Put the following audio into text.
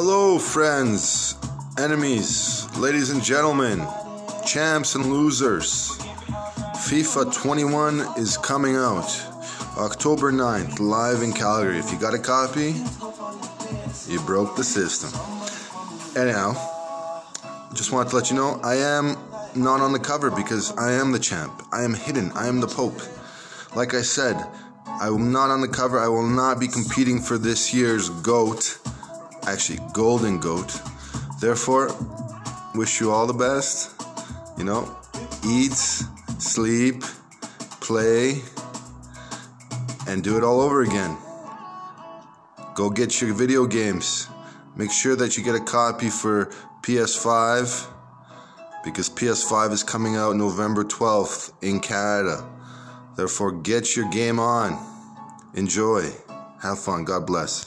Hello, friends, enemies, ladies and gentlemen, champs and losers. FIFA 21 is coming out October 9th, live in Calgary. If you got a copy, you broke the system. Anyhow, just wanted to let you know I am not on the cover because I am the champ. I am hidden. I am the Pope. Like I said, I am not on the cover. I will not be competing for this year's GOAT. Actually, Golden Goat. Therefore, wish you all the best. You know, eat, sleep, play, and do it all over again. Go get your video games. Make sure that you get a copy for PS5, because PS5 is coming out November 12th in Canada. Therefore, get your game on. Enjoy. Have fun. God bless.